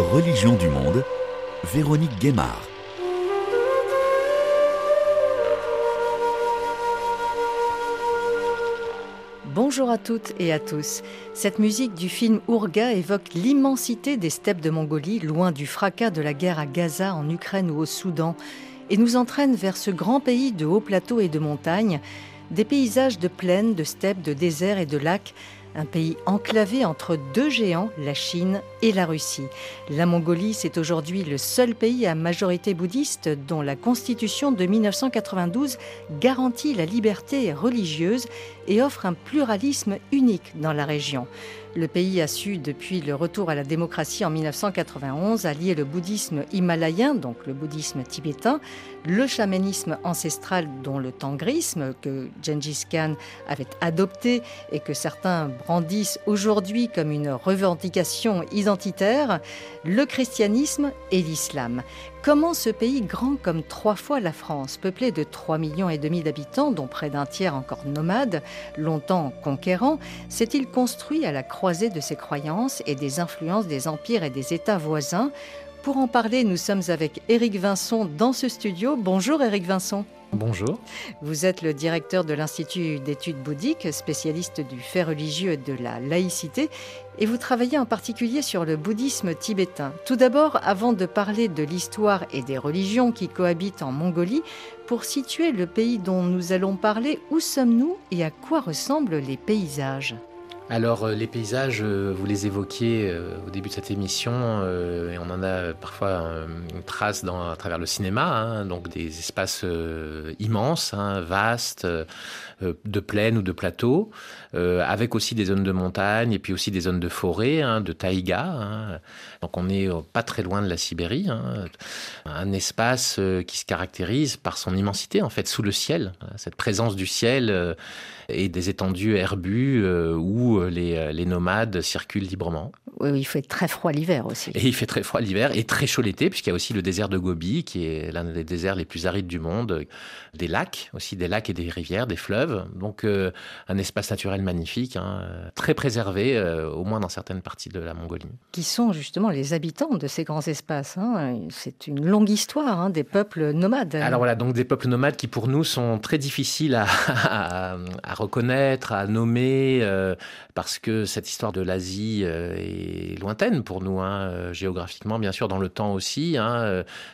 Religion du monde, Véronique Guémard. Bonjour à toutes et à tous. Cette musique du film Urga évoque l'immensité des steppes de Mongolie, loin du fracas de la guerre à Gaza, en Ukraine ou au Soudan, et nous entraîne vers ce grand pays de hauts plateaux et de montagnes, des paysages de plaines, de steppes, de déserts et de lacs, un pays enclavé entre deux géants, la Chine et la Russie. La Mongolie, c'est aujourd'hui le seul pays à majorité bouddhiste dont la constitution de 1992 garantit la liberté religieuse et offre un pluralisme unique dans la région. Le pays a su, depuis le retour à la démocratie en 1991, allier le bouddhisme himalayen, donc le bouddhisme tibétain, le chamanisme ancestral, dont le tengrisme, que Genghis Khan avait adopté et que certains brandissent aujourd'hui comme une revendication identitaire, le christianisme et l'islam. Comment ce pays grand comme 3 fois la France, peuplé de 3,5 millions d'habitants, dont près d'un tiers encore nomades, longtemps conquérants, s'est-il construit à la croisée de ses croyances et des influences des empires et des États voisins? Pour en parler, nous sommes avec Éric Vinson dans ce studio. Bonjour Éric Vinson. Bonjour. Vous êtes le directeur de l'Institut d'études bouddhiques, spécialiste du fait religieux et de la laïcité, et vous travaillez en particulier sur le bouddhisme tibétain. Tout d'abord, avant de parler de l'histoire et des religions qui cohabitent en Mongolie, pour situer le pays dont nous allons parler, où sommes-nous et à quoi ressemblent les paysages ? Alors les paysages, vous les évoquiez au début de cette émission, et on en a parfois une trace à travers le cinéma, donc des espaces immenses, vastes, de plaines ou de plateaux, avec aussi des zones de montagne et puis aussi des zones de forêt, de taïga. Donc on n'est pas très loin de la Sibérie, un espace qui se caractérise par son immensité en fait sous le ciel, cette présence du ciel et des étendues herbues où les nomades circulent librement. Oui, il fait très froid l'hiver aussi. Et il fait très froid l'hiver et très chaud l'été, puisqu'il y a aussi le désert de Gobi, qui est l'un des déserts les plus arides du monde. Des lacs, aussi des lacs et des rivières, des fleuves. Donc un espace naturel magnifique, très préservé, au moins dans certaines parties de la Mongolie. Qui sont justement les habitants de ces grands espaces. C'est une longue histoire des peuples nomades. Alors voilà, donc des peuples nomades qui pour nous sont très difficiles à reconnaître, à nommer, parce que cette histoire de l'Asie est lointaine pour nous, géographiquement, bien sûr, dans le temps aussi.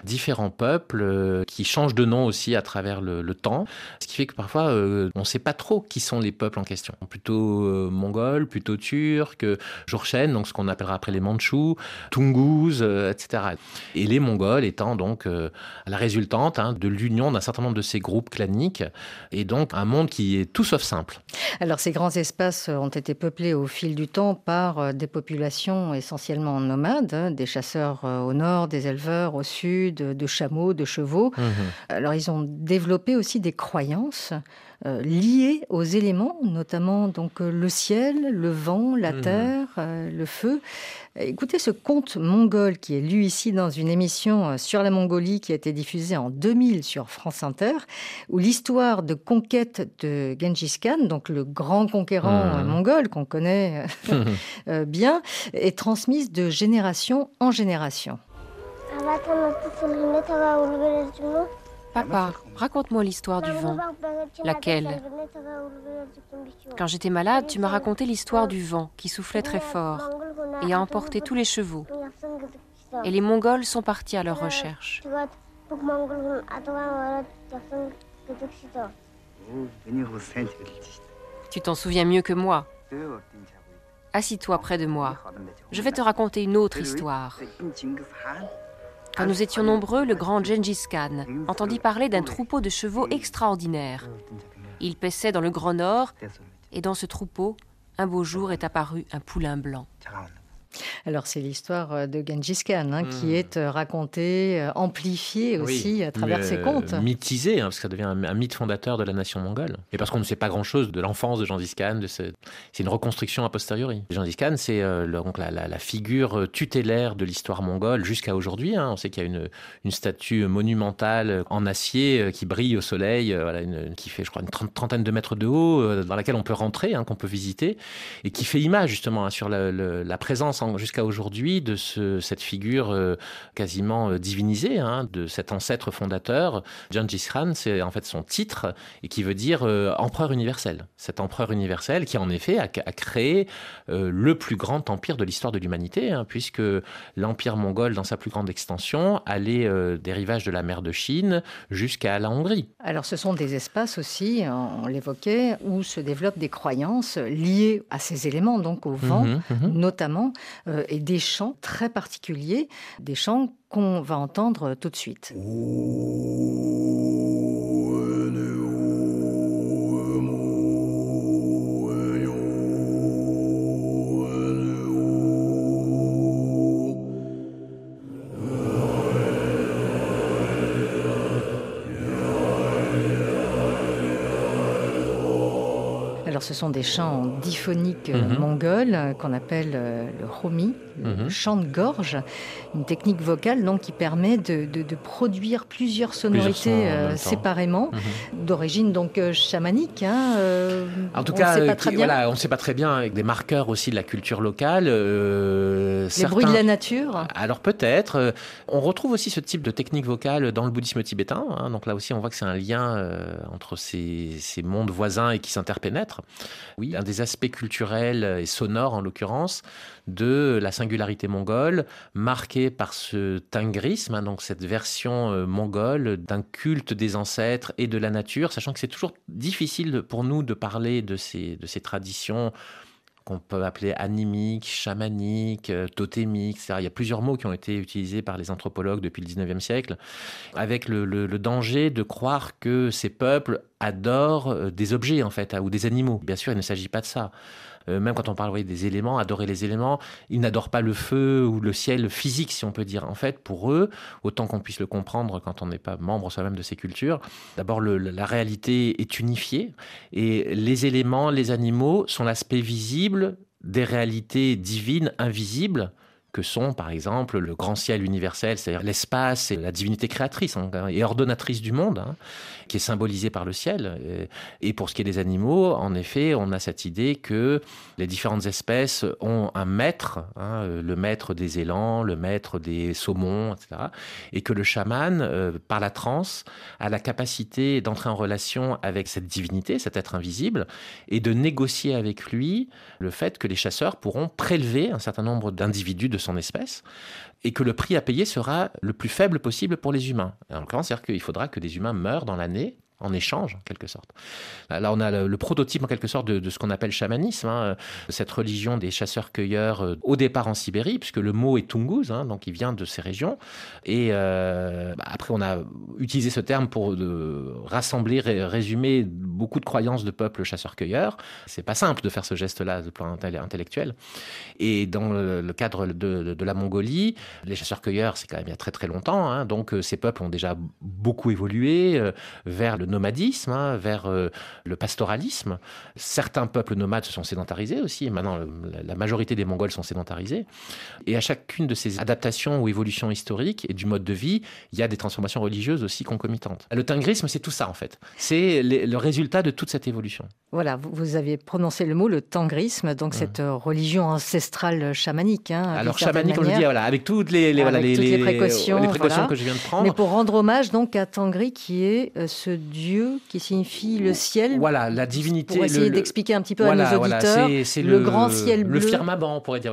Différents peuples qui changent de nom aussi à travers le temps, ce qui fait que parfois, on ne sait pas trop qui sont les peuples en question. Plutôt mongols, plutôt turcs, Jurchen, donc ce qu'on appellera après les Mandchous, Tungus, etc. Et les Mongols étant donc la résultante de l'union d'un certain nombre de ces groupes claniques, et donc un monde qui est tout sauf simple. Alors ces grands espaces ont été peuplés au fil du temps par des populations essentiellement nomades, des chasseurs au nord, des éleveurs au sud, de chameaux, de chevaux. Alors ils ont développé aussi des croyances liées aux éléments, notamment donc le ciel, le vent, la terre, le feu. Écoutez ce conte mongol qui est lu ici dans une émission sur la Mongolie qui a été diffusée en 2000 sur France Inter, où l'histoire de conquête de Genghis Khan, donc le grand conquérant mongol qu'on connaît bien, est transmise de génération en génération. Papa, raconte-moi l'histoire du vent. Laquelle? Quand j'étais malade, tu m'as raconté l'histoire du vent qui soufflait très fort et a emporté tous les chevaux. Et les Mongols sont partis à leur recherche. Tu t'en souviens mieux que moi. Assis-toi près de moi. Je vais te raconter une autre histoire. Quand nous étions nombreux, le grand Genghis Khan entendit parler d'un troupeau de chevaux extraordinaire. Il paissait dans le Grand Nord, et dans ce troupeau, un beau jour est apparu un poulain blanc. Alors c'est l'histoire de Genghis Khan qui est racontée, amplifiée aussi à travers ses contes. Mythisée, parce que ça devient un mythe fondateur de la nation mongole. Et parce qu'on ne sait pas grand-chose de l'enfance de Genghis Khan, c'est une reconstruction a posteriori. Genghis Khan, c'est donc la figure tutélaire de l'histoire mongole jusqu'à aujourd'hui. On sait qu'il y a une statue monumentale en acier qui brille au soleil, qui fait je crois une trentaine de mètres de haut, dans laquelle on peut rentrer, qu'on peut visiter, et qui fait image justement sur la présence jusqu'à aujourd'hui de cette figure quasiment divinisée, hein, de cet ancêtre fondateur. Genghis Khan, c'est en fait son titre, et qui veut dire empereur universel. Cet empereur universel qui en effet a créé le plus grand empire de l'histoire de l'humanité, hein, puisque l'empire mongol, dans sa plus grande extension, allait des rivages de la mer de Chine jusqu'à la Hongrie. Alors ce sont des espaces aussi, on l'évoquait, où se développent des croyances liées à ces éléments, donc au vent, notamment, et des chants très particuliers, des chants qu'on va entendre tout de suite. Alors, ce sont des chants diphoniques mongols qu'on appelle le homi, le chant de gorge, une technique vocale donc, qui permet de produire plusieurs sonorités séparément, d'origine donc chamanique. Hein, en tout cas, on ne sait pas très bien, avec des marqueurs aussi de la culture locale. Les bruits de la nature. Alors peut-être. On retrouve aussi ce type de technique vocale dans le bouddhisme tibétain. Hein, donc là aussi, on voit que c'est un lien entre ces mondes voisins et qui s'interpénètrent. Oui, un des aspects culturels et sonores, en l'occurrence, de la singularité mongole, marquée par ce tengrisme, hein, donc cette version mongole d'un culte des ancêtres et de la nature, sachant que c'est toujours difficile pour nous de parler de ces traditions qu'on peut appeler animiques, chamaniques, totémiques, etc. Il y a plusieurs mots qui ont été utilisés par les anthropologues depuis le 19e siècle, avec le danger de croire que ces peuples adorent des objets, en fait, ou des animaux. Bien sûr, il ne s'agit pas de ça. Même quand on parle des éléments, adorer les éléments, ils n'adorent pas le feu ou le ciel physique, si on peut dire. En fait, pour eux, autant qu'on puisse le comprendre quand on n'est pas membre soi-même de ces cultures, d'abord, la réalité est unifiée et les éléments, les animaux sont l'aspect visible des réalités divines invisibles que sont, par exemple, le grand ciel universel, c'est-à-dire l'espace et la divinité créatrice et ordonnatrice du monde, hein, qui est symbolisée par le ciel. Et pour ce qui est des animaux, en effet, on a cette idée que les différentes espèces ont un maître, hein, le maître des élans, le maître des saumons, etc. Et que le chaman, par la transe, a la capacité d'entrer en relation avec cette divinité, cet être invisible, et de négocier avec lui le fait que les chasseurs pourront prélever un certain nombre d'individus de son espèce, et que le prix à payer sera le plus faible possible pour les humains. En l'occurrence, c'est-à-dire qu'il faudra que des humains meurent dans l'année en échange, en quelque sorte. Là, on a le prototype, en quelque sorte, de ce qu'on appelle chamanisme, hein, cette religion des chasseurs-cueilleurs au départ en Sibérie, puisque le mot est tungus, hein, donc il vient de ces régions. Et après, on a utilisé ce terme pour rassembler, résumer beaucoup de croyances de peuples chasseurs-cueilleurs. C'est pas simple de faire ce geste-là de plan intellectuel. Et dans le cadre de la Mongolie, les chasseurs-cueilleurs, c'est quand même il y a très très longtemps, hein, donc ces peuples ont déjà beaucoup évolué vers le nomadisme, hein, vers le pastoralisme. Certains peuples nomades se sont sédentarisés aussi. Maintenant, la majorité des Mongols sont sédentarisés. Et à chacune de ces adaptations ou évolutions historiques et du mode de vie, il y a des transformations religieuses aussi concomitantes. Le tengrisme, c'est tout ça en fait. C'est le résultat de toute cette évolution. Voilà, vous aviez prononcé le mot, le tengrisme, donc cette religion ancestrale chamanique. Hein, alors chamanique, comme je dis, voilà, avec toutes les précautions, voilà, que je viens de prendre. Mais pour rendre hommage donc à Tengri, qui est ce Dieu qui signifie le ciel. Voilà, la divinité. Pour essayer d'expliquer un petit peu à nos auditeurs, c'est le grand ciel bleu. Le firmament, on pourrait dire,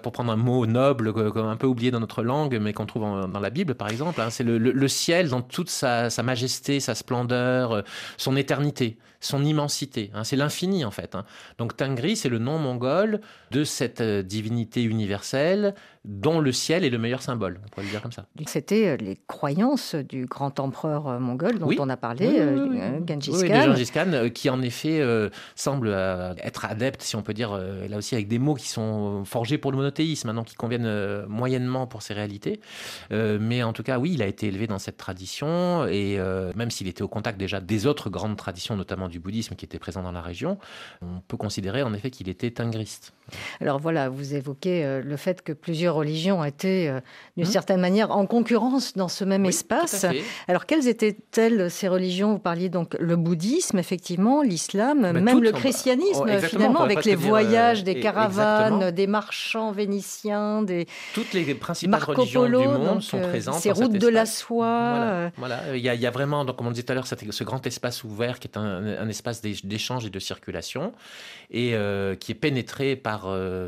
pour prendre un mot noble, un peu oublié dans notre langue, mais qu'on trouve dans la Bible, par exemple. Hein, c'est le ciel dans toute sa majesté, sa splendeur, son éternité, son immensité. Hein, c'est l'infini, en fait. Hein. Donc Tengri, c'est le nom mongol de cette divinité universelle dont le ciel est le meilleur symbole. On pourrait le dire comme ça. C'était les croyances du grand empereur mongol dont on a parlé. Genghis Khan, qui en effet semble être adepte, si on peut dire, là aussi avec des mots qui sont forgés pour le monothéisme, hein, donc qui conviennent moyennement pour ces réalités. Mais en tout cas, oui, il a été élevé dans cette tradition, et même s'il était au contact déjà des autres grandes traditions de notamment du bouddhisme qui était présent dans la région, on peut considérer en effet qu'il était tengriste. Alors voilà, vous évoquez le fait que plusieurs religions étaient d'une certaine manière en concurrence dans ce même espace. Alors quelles étaient-elles ces religions? Vous parliez donc le bouddhisme, effectivement, l'islam, même le christianisme finalement, avec les voyages, des caravanes, des marchands vénitiens, des toutes les principales religions du monde sont présentes. Ces routes de la soie. Voilà, il y a vraiment, donc, comme on disait tout à l'heure, ce grand espace ouvert qui est un espace d'échange et de circulation et qui est pénétré par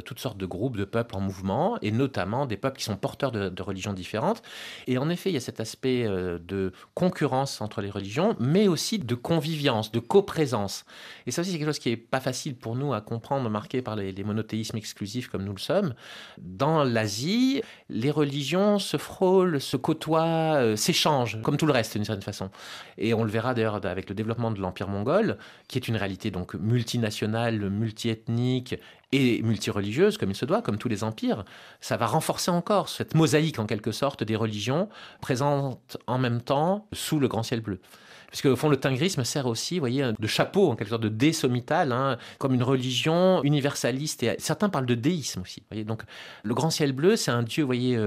toutes sortes de groupes de peuples en mouvement et notamment des peuples qui sont porteurs de religions différentes. Et en effet, il y a cet aspect de concurrence entre les religions, mais aussi de conviviance, de coprésence. Et ça aussi, c'est quelque chose qui n'est pas facile pour nous à comprendre, marqué par les monothéismes exclusifs comme nous le sommes. Dans l'Asie, les religions se frôlent, se côtoient, s'échangent, comme tout le reste d'une certaine façon. Et on le verra d'ailleurs avec le développement de l'Empire mongol, qui est une réalité donc multinationale, multiethnique et multireligieuse, comme il se doit, comme tous les empires. Ça va renforcer encore cette mosaïque, en quelque sorte, des religions présentes en même temps sous le grand ciel bleu. Puisque, au fond, le tengrisme sert aussi, vous voyez, de chapeau, en quelque sorte, de dé sommital, comme une religion universaliste. Et certains parlent de déisme aussi. Vous voyez. Donc, le grand ciel bleu, c'est un dieu, vous voyez,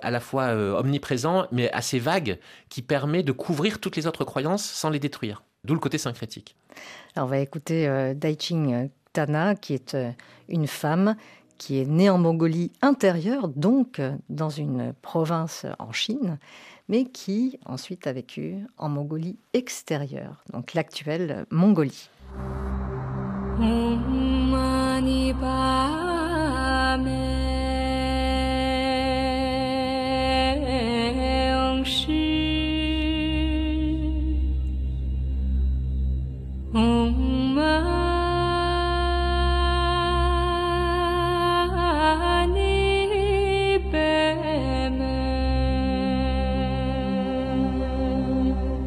à la fois omniprésent, mais assez vague, qui permet de couvrir toutes les autres croyances sans les détruire. D'où le côté syncrétique. Alors, on va écouter Daiching Tana, qui est une femme qui est née en Mongolie intérieure, donc dans une province en Chine, mais qui ensuite a vécu en Mongolie extérieure, donc l'actuelle Mongolie.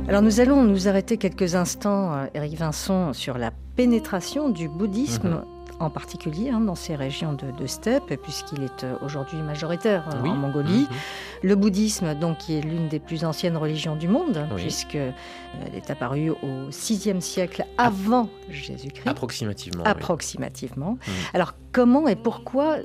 Alors nous allons nous arrêter quelques instants, Éric Vinson, sur la pénétration du bouddhisme, en particulier dans ces régions de steppe, puisqu'il est aujourd'hui majoritaire en Mongolie. Le bouddhisme, donc, qui est l'une des plus anciennes religions du monde, puisqu'elle est apparue au VIe siècle avant Jésus-Christ. Approximativement. Alors comment et pourquoi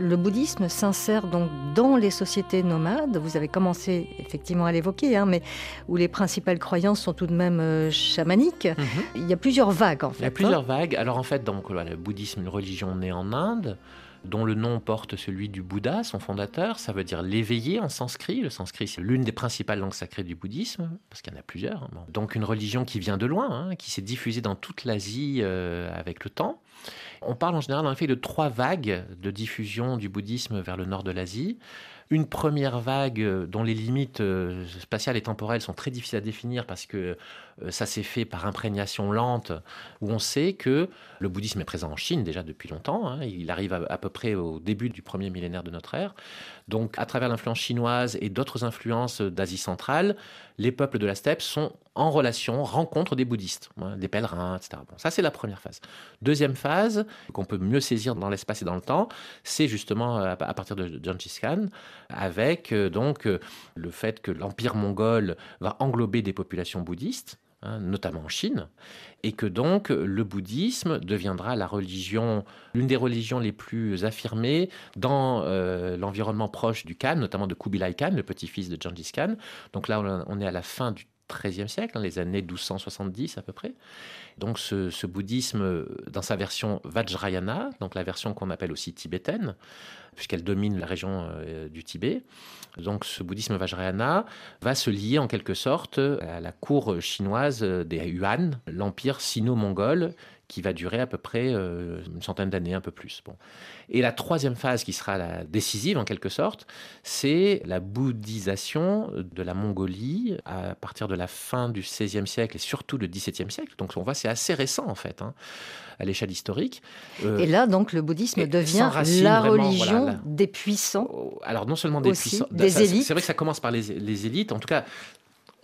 le bouddhisme s'insère donc dans les sociétés nomades? Vous avez commencé effectivement à l'évoquer, mais où les principales croyances sont tout de même chamaniques. Il y a plusieurs vagues en fait. Il y a plusieurs vagues. Alors en fait, donc, le bouddhisme, une religion née en Inde, dont le nom porte celui du Bouddha, son fondateur. Ça veut dire l'éveillé en sanskrit. Le sanskrit, c'est l'une des principales langues sacrées du bouddhisme, parce qu'il y en a plusieurs. Donc une religion qui vient de loin, qui s'est diffusée dans toute l'Asie avec le temps. On parle en général, en effet, de trois vagues de diffusion du bouddhisme vers le nord de l'Asie. Une première vague dont les limites spatiales et temporelles sont très difficiles à définir parce que ça s'est fait par imprégnation lente, où on sait que le bouddhisme est présent en Chine déjà depuis longtemps. Il arrive à peu près au début du premier millénaire de notre ère. Donc, à travers l'influence chinoise et d'autres influences d'Asie centrale, les peuples de la steppe sont en relation, rencontrent des bouddhistes, des pèlerins, etc. Bon, ça, c'est la première phase. Deuxième phase, qu'on peut mieux saisir dans l'espace et dans le temps, c'est justement à partir de Genghis Khan, avec donc le fait que l'Empire mongol va englober des populations bouddhistes, notamment en Chine, et que donc le bouddhisme deviendra la religion, l'une des religions les plus affirmées dans l'environnement proche du Khan, notamment de Kubilai Khan, le petit-fils de Genghis Khan. Donc là, on est à la fin du XIIIe siècle, les années 1270 à peu près. Donc ce bouddhisme, dans sa version Vajrayana, donc la version qu'on appelle aussi tibétaine, puisqu'elle domine la région du Tibet, donc ce bouddhisme Vajrayana va se lier en quelque sorte à la cour chinoise des Yuan, l'empire sino-mongol, qui va durer à peu près une centaine d'années, un peu plus. Bon. Et la troisième phase, qui sera la décisive en quelque sorte, c'est la bouddhisation de la Mongolie à partir de la fin du XVIe siècle et surtout du XVIIe siècle. Donc on voit, c'est assez récent en fait, à l'échelle historique. Et là, donc, le bouddhisme devient la religion des puissants. Alors non seulement des puissants, des élites. C'est vrai que ça commence par les élites, en tout cas.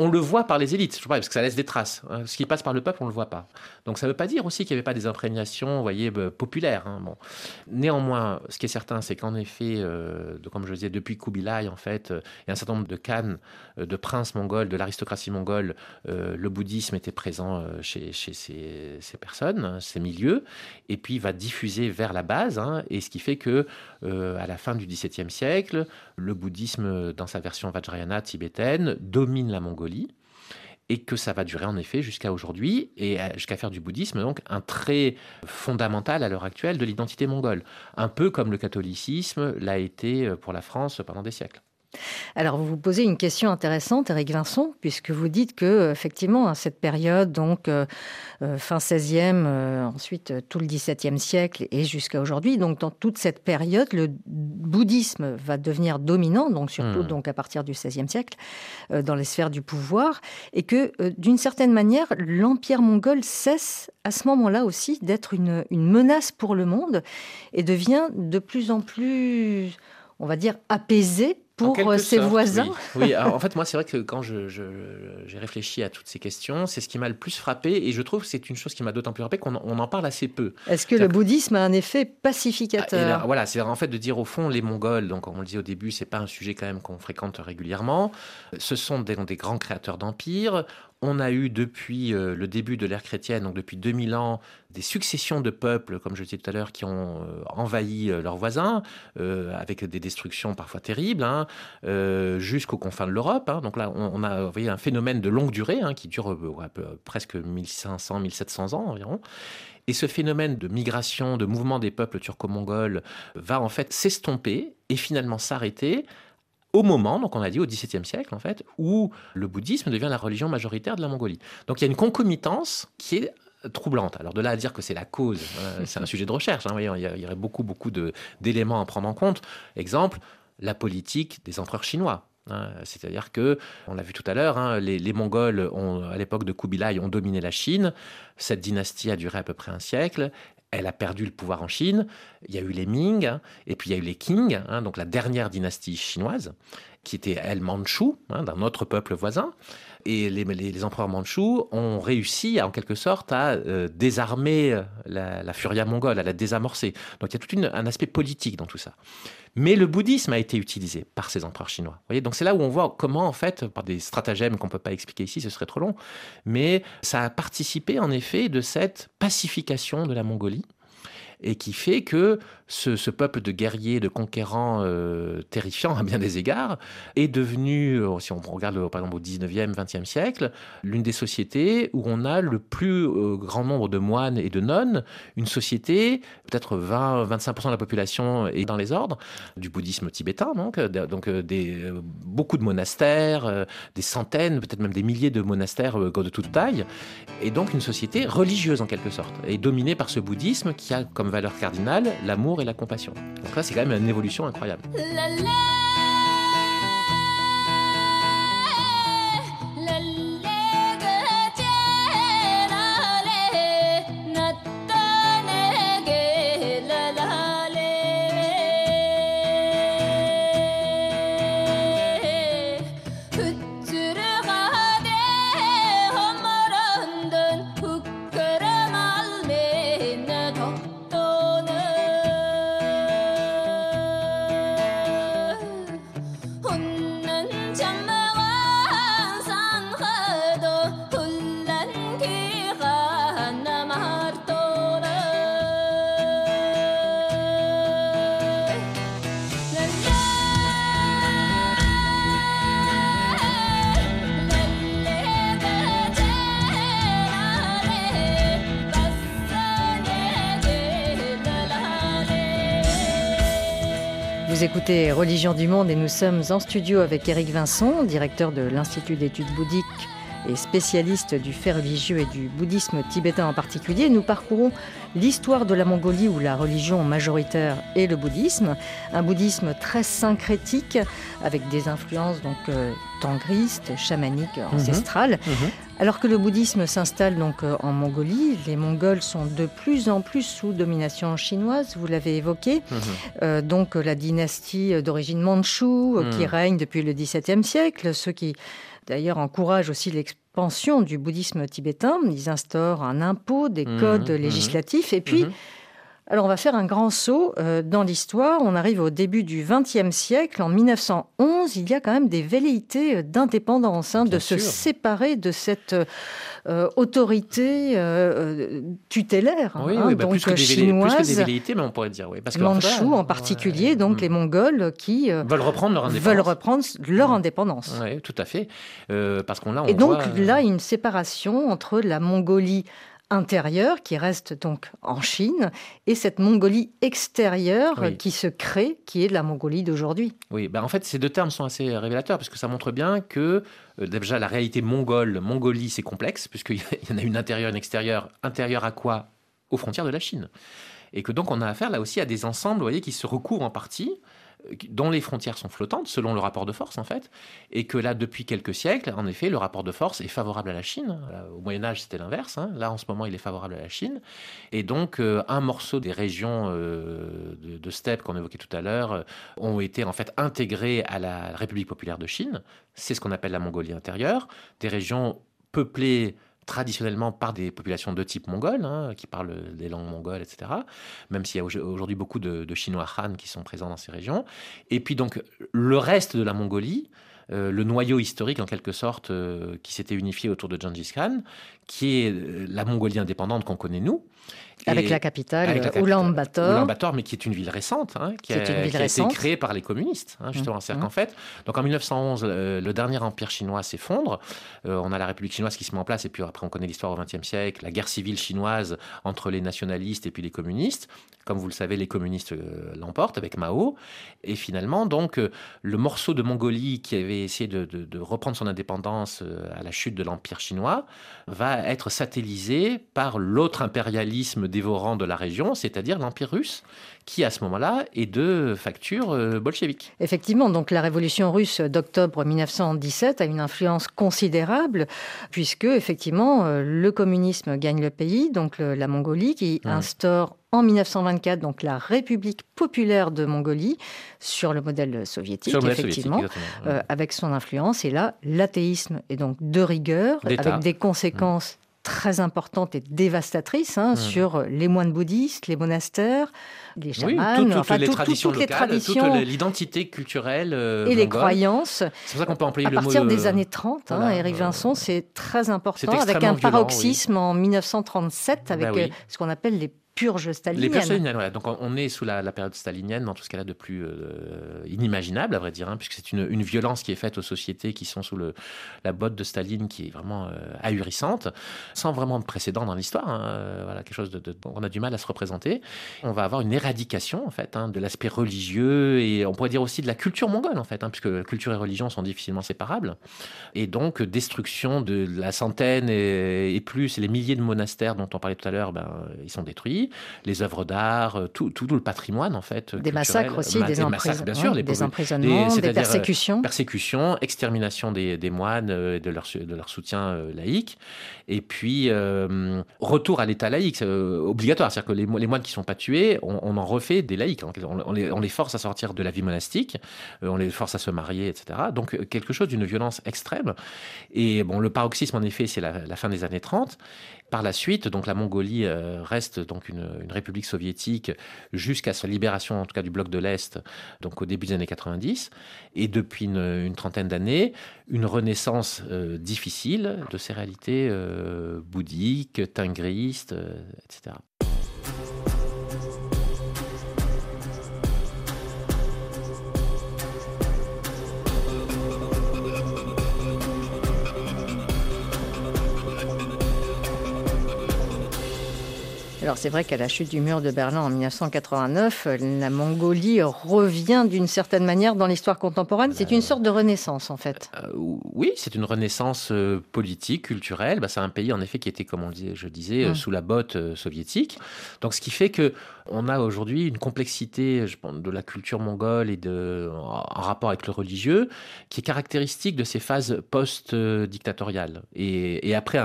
on le voit par les élites, parce que ça laisse des traces. Ce qui passe par le peuple, on ne le voit pas. Donc ça ne veut pas dire aussi qu'il n'y avait pas des imprégnations, vous voyez, populaires. Bon. Néanmoins, ce qui est certain, c'est qu'en effet, comme je disais, depuis Kubilai, en fait, il y a un certain nombre de khans, de princes mongols, de l'aristocratie mongole, le bouddhisme était présent chez ces personnes, ces milieux, et puis va diffuser vers la base, et ce qui fait que, à la fin du XVIIe siècle, le bouddhisme, dans sa version Vajrayana tibétaine, domine la Mongolie, et que ça va durer en effet jusqu'à aujourd'hui, et jusqu'à faire du bouddhisme donc un trait fondamental à l'heure actuelle de l'identité mongole, un peu comme le catholicisme l'a été pour la France pendant des siècles. Alors vous vous posez une question intéressante, Éric Vinson, puisque vous dites que effectivement à cette période, donc fin 16e, ensuite tout le 17e siècle et jusqu'à aujourd'hui, donc dans toute cette période, le bouddhisme va devenir dominant, donc surtout donc à partir du 16e siècle dans les sphères du pouvoir, et que d'une certaine manière l'empire mongol cesse à ce moment-là aussi d'être une menace pour le monde et devient de plus en plus, on va dire, apaisé pour ses voisins. Oui, oui. Alors, en fait, moi, c'est vrai que quand j'ai réfléchi à toutes ces questions, c'est ce qui m'a le plus frappé, et je trouve que c'est une chose qui m'a d'autant plus frappé qu'on en parle assez peu. Est-ce que le bouddhisme a un effet pacificateur? Là, voilà, c'est en fait de dire au fond, les Mongols, donc on le disait au début, c'est pas un sujet quand même qu'on fréquente régulièrement, ce sont des grands créateurs d'empires. On a eu depuis le début de l'ère chrétienne, donc depuis 2000 ans, des successions de peuples, comme je le disais tout à l'heure, qui ont envahi leurs voisins, avec des destructions parfois terribles, jusqu'aux confins de l'Europe. Donc là, on a, vous voyez, un phénomène de longue durée qui dure presque 1500, 1700 ans environ. Et ce phénomène de migration, de mouvement des peuples turco-mongols va en fait s'estomper et finalement s'arrêter au moment, donc on a dit au XVIIe siècle en fait, où le bouddhisme devient la religion majoritaire de la Mongolie. Donc il y a une concomitance qui est troublante. Alors de là à dire que c'est la cause, c'est un sujet de recherche. Il y aurait beaucoup d'éléments à prendre en compte. Exemple, la politique des empereurs chinois. C'est-à-dire que, on l'a vu tout à l'heure, les Mongols, à l'époque de Kubilai, ont dominé la Chine. Cette dynastie a duré à peu près un siècle. Elle a perdu le pouvoir en Chine. Il y a eu les Ming, et puis il y a eu les Qing, donc la dernière dynastie chinoise, qui était, elle, mandchoue, d'un autre peuple voisin. Et les empereurs mandchous ont réussi, en quelque sorte, à désarmer la furia mongole, à la désamorcer. Donc il y a tout un aspect politique dans tout ça. Mais le bouddhisme a été utilisé par ces empereurs chinois. Vous voyez, donc c'est là où on voit comment, en fait, par des stratagèmes qu'on ne peut pas expliquer ici, ce serait trop long, mais ça a participé, en effet, de cette pacification de la Mongolie, et qui fait que ce peuple de guerriers, de conquérants terrifiants à bien des égards, est devenu, si on regarde par exemple au 19e, 20e siècle, l'une des sociétés où on a le plus grand nombre de moines et de nonnes, une société, peut-être 20-25% de la population est dans les ordres, du bouddhisme tibétain, donc beaucoup de monastères, des centaines, peut-être même des milliers de monastères de toute taille, et donc une société religieuse en quelque sorte, et dominée par ce bouddhisme qui a comme valeur cardinale l'amour et la compassion. Donc là, c'est quand même une évolution incroyable. Vous écoutez Religions du Monde et nous sommes en studio avec Éric Vinson, directeur de l'Institut d'études bouddhiques et spécialiste du fait religieux et du bouddhisme tibétain en particulier. Nous parcourons l'histoire de la Mongolie où la religion majoritaire est le bouddhisme, un bouddhisme très syncrétique avec des influences tengristes, chamaniques, ancestrales. Alors que le bouddhisme s'installe en Mongolie, les Mongols sont de plus en plus sous domination chinoise, vous l'avez évoqué. Donc la dynastie d'origine mandchoue qui règne depuis le XVIIe siècle, ceux qui d'ailleurs encouragent aussi l'expansion du bouddhisme tibétain. Ils instaurent un impôt, des codes législatifs. Et puis, alors on va faire un grand saut dans l'histoire. On arrive au début du XXe siècle. En 1911, il y a quand même des velléités d'indépendance, de se séparer de cette autorité tutélaire, donc chinoise. Plus que des velléités, mais on pourrait dire, oui. Mandchous en particulier, donc les Mongols qui veulent reprendre leur indépendance. Oui, tout à fait. Parce qu'on là, on là, une séparation entre la Mongolie intérieure, qui reste donc en Chine, et cette Mongolie extérieure qui se crée, qui est la Mongolie d'aujourd'hui. Oui, ben en fait, ces deux termes sont assez révélateurs, parce que ça montre bien que déjà la réalité mongole, Mongolie, c'est complexe, puisqu'il y en a une intérieure, une extérieure. Intérieure à quoi? Aux frontières de la Chine. Et que donc on a affaire là aussi à des ensembles, vous voyez, qui se recourent en partie, dont les frontières sont flottantes, selon le rapport de force, en fait, et que là, depuis quelques siècles, en effet, le rapport de force est favorable à la Chine. Au Moyen-Âge, c'était l'inverse. Là, en ce moment, il est favorable à la Chine. Et donc, un morceau des régions de steppe qu'on évoquait tout à l'heure ont été, en fait, intégrées à la République populaire de Chine. C'est ce qu'on appelle la Mongolie intérieure. Des régions peuplées traditionnellement par des populations de type mongol, qui parlent des langues mongoles, etc., même s'il y a aujourd'hui beaucoup de Chinois Han qui sont présents dans ces régions. Et puis donc, le reste de la Mongolie, le noyau historique en quelque sorte qui s'était unifié autour de Genghis Khan, qui est la Mongolie indépendante qu'on connaît nous. Avec la capitale Ulaanbaatar, mais qui est une ville récente, qui a été créée par les communistes, justement. C'est-à-dire qu'en fait, donc en 1911, le dernier empire chinois s'effondre. On a la République chinoise qui se met en place, et puis après on connaît l'histoire au XXe siècle, la guerre civile chinoise entre les nationalistes et puis les communistes. Comme vous le savez, les communistes l'emportent avec Mao. Et finalement, donc, le morceau de Mongolie qui avait essayé de reprendre son indépendance à la chute de l'empire chinois va être satellisé par l'autre impérialisme dévorant de la région, c'est-à-dire l'Empire russe, qui à ce moment-là est de facture bolchevique. Effectivement, donc la révolution russe d'octobre 1917 a une influence considérable, puisque effectivement le communisme gagne le pays, donc la Mongolie, qui instaure en 1924, donc la République populaire de Mongolie, sur le modèle soviétique, avec son influence. Et là, l'athéisme est donc de rigueur, avec des conséquences très importante et dévastatrice sur les moines bouddhistes, les monastères, les chamans, toutes les traditions locales, toute l'identité culturelle et les croyances. C'est pour ça qu'on peut employer le mot à partir des années 30. Éric Vinson, c'est très important, avec un paroxysme en 1937, avec ce qu'on appelle les purges staliniennes. Donc on est sous la période stalinienne, dans tout ce qu'elle a de plus inimaginable, à vrai dire, puisque c'est une violence qui est faite aux sociétés qui sont sous la botte de Staline, qui est vraiment ahurissante, sans vraiment de précédent dans l'histoire. Voilà, quelque chose on a du mal à se représenter. On va avoir une éradication, en fait, de l'aspect religieux, et on pourrait dire aussi de la culture mongole, en fait, puisque culture et religion sont difficilement séparables. Et donc, destruction de la centaine et plus, et les milliers de monastères dont on parlait tout à l'heure, ils sont détruits. Les œuvres d'art, tout le patrimoine, en fait, culturel. Des massacres aussi, des emprisonnements, des persécutions. Persécutions, extermination des moines et de leur soutien laïque. Et puis, retour à l'état laïque, c'est obligatoire. C'est-à-dire que les moines qui ne sont pas tués, on en refait des laïcs. On les force à sortir de la vie monastique, on les force à se marier, etc. Donc, quelque chose d'une violence extrême. Et bon, le paroxysme, en effet, c'est la fin des années 30. Par la suite, donc, la Mongolie reste donc une république soviétique jusqu'à sa libération, en tout cas du bloc de l'Est, donc au début des années 90. Et depuis une trentaine d'années, une renaissance difficile de ces réalités bouddhiques, tengristes, etc. Alors c'est vrai qu'à la chute du mur de Berlin en 1989, la Mongolie revient d'une certaine manière dans l'histoire contemporaine. C'est une sorte de renaissance, en fait. Oui, c'est une renaissance politique, culturelle. C'est un pays, en effet, qui était, comme je disais, sous la botte soviétique. Donc ce qui fait qu'on a aujourd'hui une complexité, je pense, de la culture mongole et en rapport avec le religieux, qui est caractéristique de ces phases post-dictatoriales. Et après,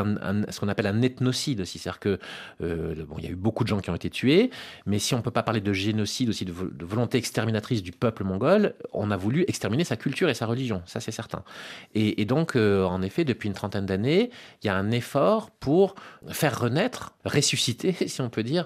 ce qu'on appelle un ethnocide aussi. C'est-à-dire que il y a eu beaucoup de gens qui ont été tués, mais si on ne peut pas parler de génocide, aussi de volonté exterminatrice du peuple mongol, on a voulu exterminer sa culture et sa religion, ça c'est certain. Et donc, en effet, depuis une trentaine d'années, il y a un effort pour faire renaître, ressusciter, si on peut dire,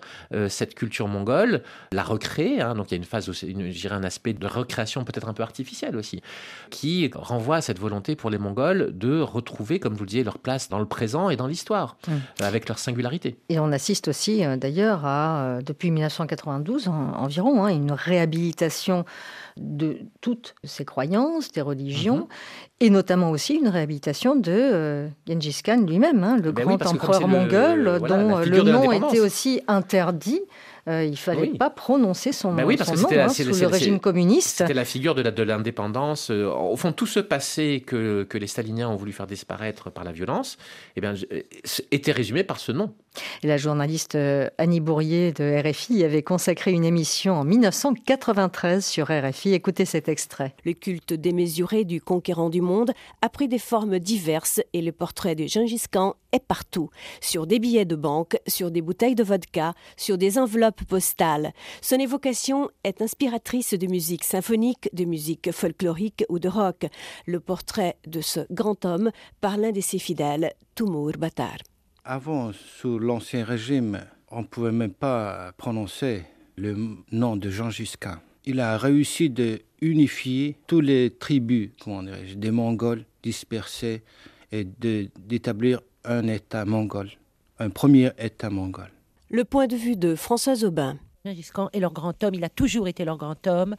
cette culture mongole, la recréer, hein, donc il y a une phase, je dirais un aspect de recréation peut-être un peu artificielle aussi, qui renvoie à cette volonté pour les Mongols de retrouver, comme je vous le disiez, leur place dans le présent et dans l'histoire, avec leur singularité. Et on assiste aussi d'ailleurs à, depuis 1992 environ, hein, une réhabilitation de toutes ces croyances, des religions, et notamment aussi une réhabilitation de Genghis Khan lui-même, hein, le grand empereur mongol dont le nom était aussi interdit. Il ne fallait pas prononcer son nom sous le régime communiste. C'était la figure de l'indépendance. Au fond, tout ce passé que les staliniens ont voulu faire disparaître par la violence était résumé par ce nom. Et la journaliste Annie Bourrier de RFI avait consacré une émission en 1993 sur RFI. Écoutez cet extrait. Le culte démesuré du conquérant du monde a pris des formes diverses et le portrait de Genghis Khan est partout. Sur des billets de banque, sur des bouteilles de vodka, sur des enveloppes postales. Son évocation est inspiratrice de musique symphonique, de musique folklorique ou de rock. Le portrait de ce grand homme par l'un de ses fidèles, Tumour Batar. Avant, sous l'ancien régime, on ne pouvait même pas prononcer le nom de Genghis Khan. Il a réussi d'unifier toutes les tribus des Mongols dispersés et d'établir un État mongol, un premier État mongol. Le point de vue de François Aubin. Genghis Khan est leur grand homme, il a toujours été leur grand homme.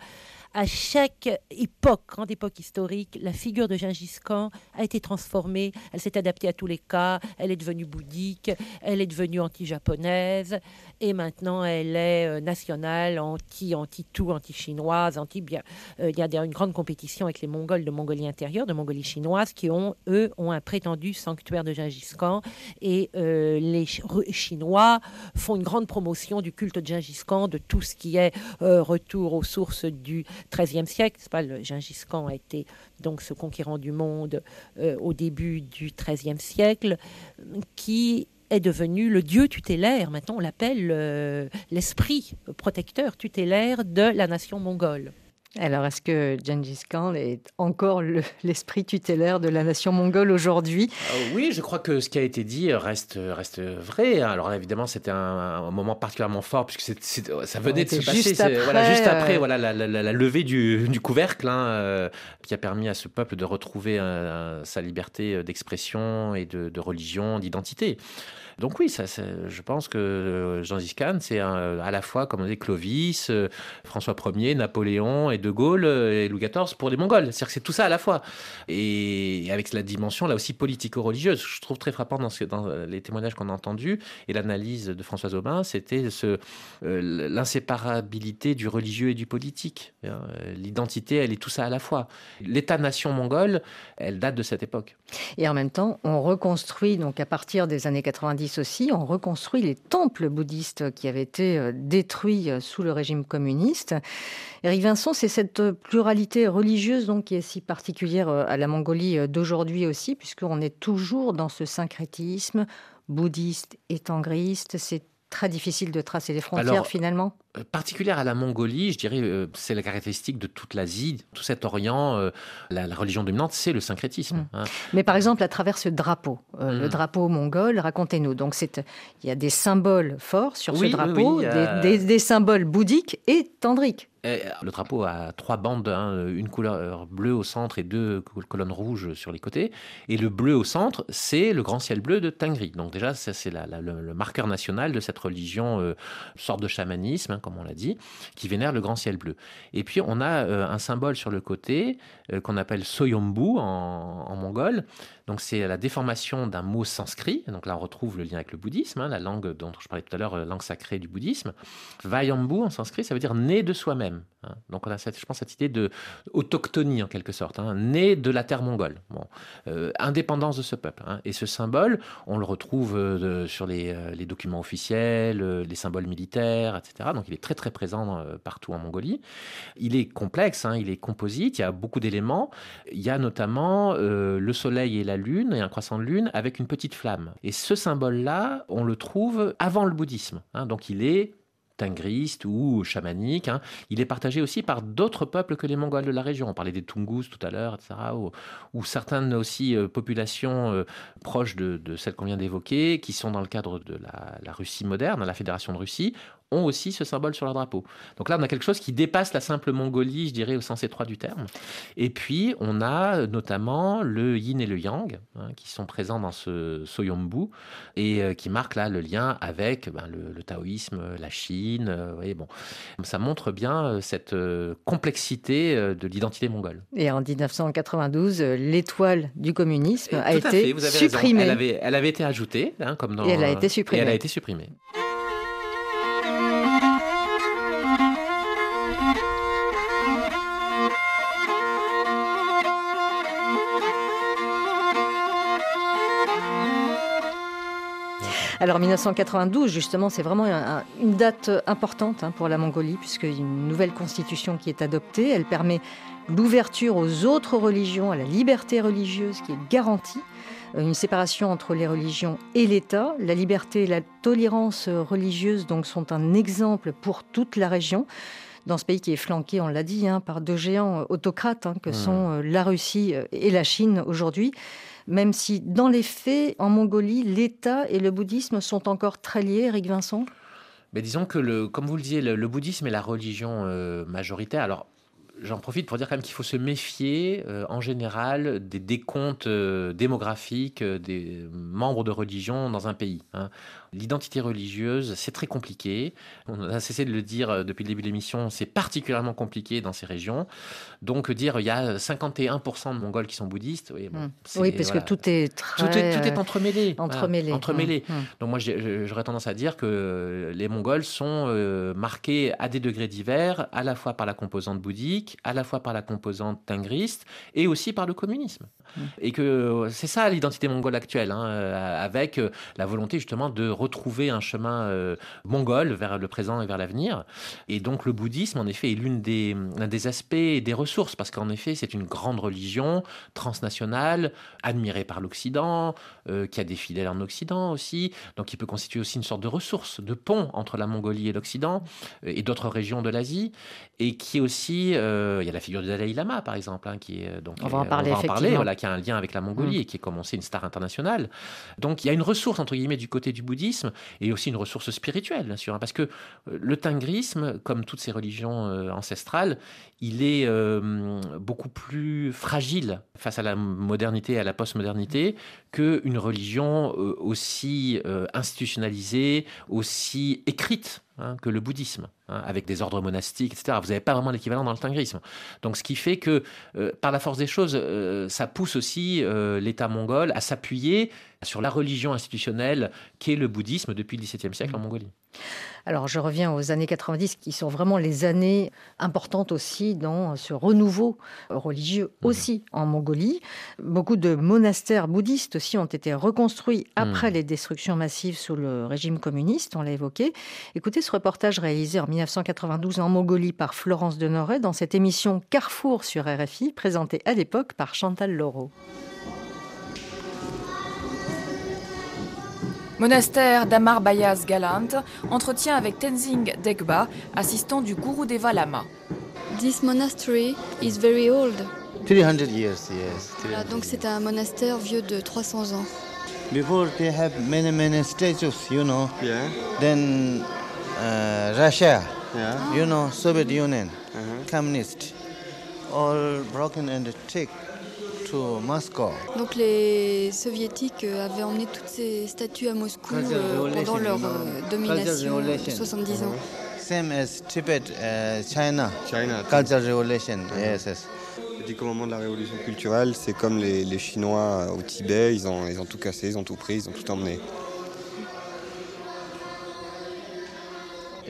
À chaque époque, grande époque historique, la figure de Genghis Khan a été transformée, elle s'est adaptée à tous les cas, elle est devenue bouddhique, elle est devenue anti-japonaise, et maintenant elle est nationale, anti-tout, anti-chinoise, anti-bien. Il y a une grande compétition avec les Mongols de Mongolie intérieure, de Mongolie chinoise, qui ont un prétendu sanctuaire de Genghis Khan, et les Chinois font une grande promotion du culte de Genghis Khan, de tout ce qui est retour aux sources du XIIIe siècle, c'est pas le Genghis Khan a été donc ce conquérant du monde au début du XIIIe siècle, qui est devenu le dieu tutélaire. Maintenant, on l'appelle l'esprit protecteur tutélaire de la nation mongole. Alors, est-ce que Genghis Khan est encore l'esprit tutélaire de la nation mongole aujourd'hui ? Oui, je crois que ce qui a été dit reste vrai. Alors évidemment, c'était un moment particulièrement fort puisque ça venait de se passer juste après la levée du couvercle qui a permis à ce peuple de retrouver sa liberté d'expression et de religion, d'identité. Donc oui, je pense que Genghis Khan, c'est à la fois, comme on dit, Clovis, François Ier, Napoléon et De Gaulle et Louis XIV pour les Mongols. C'est-à-dire que c'est tout ça à la fois. Et avec la dimension, là aussi, politico-religieuse. Je trouve très frappant dans les témoignages qu'on a entendus et l'analyse de François Aubin, c'était l'inséparabilité du religieux et du politique. L'identité, elle est tout ça à la fois. L'État-nation mongole, elle date de cette époque. Et en même temps, on reconstruit, donc à partir des années 90, aussi, on reconstruit les temples bouddhistes qui avaient été détruits sous le régime communiste. Éric Vinson, c'est cette pluralité religieuse donc, qui est si particulière à la Mongolie d'aujourd'hui aussi, puisqu'on est toujours dans ce syncrétisme bouddhiste et tengriste. C'est très difficile de tracer les frontières finalement. Particulière à la Mongolie, je dirais, c'est la caractéristique de toute l'Asie, tout cet Orient. La religion dominante, c'est le syncrétisme. Mais par exemple, à travers ce drapeau, le drapeau mongol, racontez-nous. Donc, il y a des symboles forts sur ce drapeau, des symboles bouddhiques et tendriques. Le drapeau a 3 bandes, une couleur bleue au centre et 2 colonnes rouges sur les côtés. Et le bleu au centre, c'est le grand ciel bleu de Tengri. Donc déjà, ça, c'est le marqueur national de cette religion, sorte de chamanisme, comme on l'a dit, qui vénère le grand ciel bleu. Et puis, on a un symbole sur le côté qu'on appelle Soyombu en mongol. Donc, c'est la déformation d'un mot sanskrit. Donc là, on retrouve le lien avec le bouddhisme, la langue dont je parlais tout à l'heure, la langue sacrée du bouddhisme. Vayambu, en sanskrit, ça veut dire « né de soi-même ». Donc on a cette idée d'autochtonie en quelque sorte, née de la terre mongole, indépendance de ce peuple. Et ce symbole, on le retrouve sur les documents officiels, les symboles militaires, etc. Donc il est très très présent partout en Mongolie. Il est complexe, il est composite, il y a beaucoup d'éléments. Il y a notamment le soleil et la lune et un croissant de lune avec une petite flamme. Et ce symbole-là, on le trouve avant le bouddhisme. Donc il est tengriste ou chamanique. Il est partagé aussi par d'autres peuples que les Mongols de la région. On parlait des Tungus tout à l'heure, etc. Ou certaines aussi populations proches de celles qu'on vient d'évoquer, qui sont dans le cadre de la Russie moderne, la Fédération de Russie, ont aussi ce symbole sur leur drapeau. Donc là, on a quelque chose qui dépasse la simple Mongolie, je dirais, au sens étroit du terme. Et puis, on a notamment le yin et le yang, qui sont présents dans ce Soyombu, et qui marquent là le lien avec le taoïsme, la Chine. Vous voyez, ça montre bien cette complexité de l'identité mongole. Et en 1992, l'étoile du communisme a été supprimée. Elle avait été ajoutée, comme dans... Et elle a été supprimée. Alors 1992, justement, c'est vraiment une date importante pour la Mongolie, puisque une nouvelle constitution qui est adoptée, elle permet l'ouverture aux autres religions, à la liberté religieuse qui est garantie, une séparation entre les religions et l'État. La liberté et la tolérance religieuse donc sont un exemple pour toute la région. Dans ce pays qui est flanqué, on l'a dit, par deux géants autocrates que sont la Russie et la Chine aujourd'hui. Même si, dans les faits, en Mongolie, l'État et le bouddhisme sont encore très liés, Éric Vinson. Mais disons que, comme vous le disiez, le bouddhisme est la religion majoritaire. Alors, j'en profite pour dire quand même qu'il faut se méfier, en général, des décomptes démographiques des membres de religion dans un pays. L'identité religieuse, c'est très compliqué. On a cessé de le dire depuis le début de l'émission, c'est particulièrement compliqué dans ces régions. Donc dire il y a 51% de Mongols qui sont bouddhistes, oui, parce que tout est entremêlé. Entremêlé. Donc moi, j'aurais tendance à dire que les Mongols sont marqués à des degrés divers, à la fois par la composante bouddhique, à la fois par la composante tengriste et aussi par le communisme. Et que c'est ça l'identité mongole actuelle, avec la volonté justement de retrouver un chemin mongol vers le présent et vers l'avenir. Et donc le bouddhisme, en effet, est l'un des aspects et des ressources, parce qu'en effet, c'est une grande religion transnationale, admirée par l'Occident, qui a des fidèles en Occident aussi, donc qui peut constituer aussi une sorte de ressource, de pont entre la Mongolie et l'Occident, et d'autres régions de l'Asie, et qui est aussi... il y a la figure du Dalai Lama, par exemple, qui est donc on va en parler, voilà, qui a un lien avec la Mongolie et qui est commencé une star internationale. Donc il y a une ressource entre guillemets du côté du bouddhisme et aussi une ressource spirituelle, bien sûr, parce que le tengrisme, comme toutes ces religions ancestrales, il est beaucoup plus fragile face à la modernité, à la postmodernité, qu'une religion aussi institutionnalisée, aussi écrite que le bouddhisme, avec des ordres monastiques, etc. Vous n'avez pas vraiment l'équivalent dans le tengrisme. Donc ce qui fait que, par la force des choses, ça pousse aussi l'État mongol à s'appuyer sur la religion institutionnelle qu'est le bouddhisme depuis le XVIIe siècle en Mongolie. Alors je reviens aux années 90 qui sont vraiment les années importantes aussi dans ce renouveau religieux aussi en Mongolie. Beaucoup de monastères bouddhistes aussi ont été reconstruits après les destructions massives sous le régime communiste, on l'a évoqué. Écoutez ce reportage réalisé en 1992 en Mongolie par Florence Denoré dans cette émission Carrefour sur RFI, présentée à l'époque par Chantal Loro. Monastère d'Amar Bayaz Galant, entretien avec Tenzing Degba, assistant du gourou Deva Lama. This monastery is very old. 300 years, yes. 300 donc c'est un monastère vieux de 300 ans. Before they have many statues, you know. Yeah. Then Russia, yeah. You know, Soviet Union, communist, all broken and thick. Donc les soviétiques avaient emmené toutes ces statues à Moscou pendant leur domination de 70 ans. Same as Tibet, China. Cultural revolution, yes. Je dis qu'au moment de la révolution culturelle, c'est comme les Chinois au Tibet, ils ont tout cassé, ils ont tout pris, ils ont tout emmené.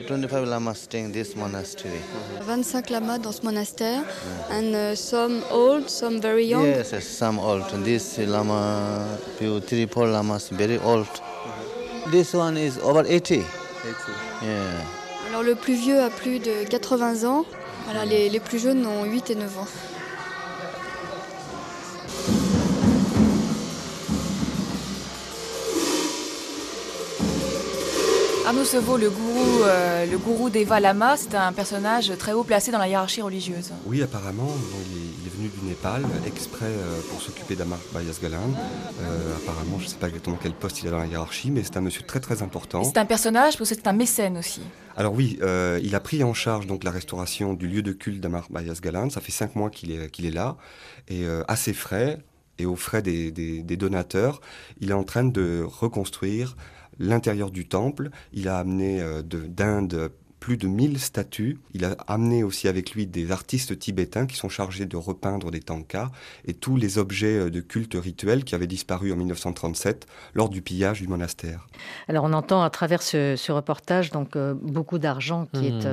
25 lamas stay in this monastery. 25 lamas dans ce monastère, and some old, some very young. Yes, some old. This lama, few 3-4 lamas, very old. This one is over 80. Yeah. Alors le plus vieux a plus de 80 ans. Voilà, les plus jeunes ont 8 et 9 ans. Arnaud Sevaux, le gourou Deva Lama, c'est un personnage très haut placé dans la hiérarchie religieuse. Oui, apparemment, il est venu du Népal exprès pour s'occuper d'Amar Bayasgalan. Apparemment, je ne sais pas exactement quel poste il a dans la hiérarchie, mais c'est un monsieur très très important. C'est un personnage parce que c'est un mécène aussi. Alors oui, il a pris en charge donc la restauration du lieu de culte d'Amar Bayasgalan. Ça fait 5 mois qu'il est là et à ses frais et aux frais des donateurs, il est en train de reconstruire l'intérieur du temple. Il a amené d'Inde plus de 1000 statues. Il a amené aussi avec lui des artistes tibétains qui sont chargés de repeindre des tankas et tous les objets de culte rituel qui avaient disparu en 1937 lors du pillage du monastère. Alors on entend à travers ce reportage donc, beaucoup d'argent qui est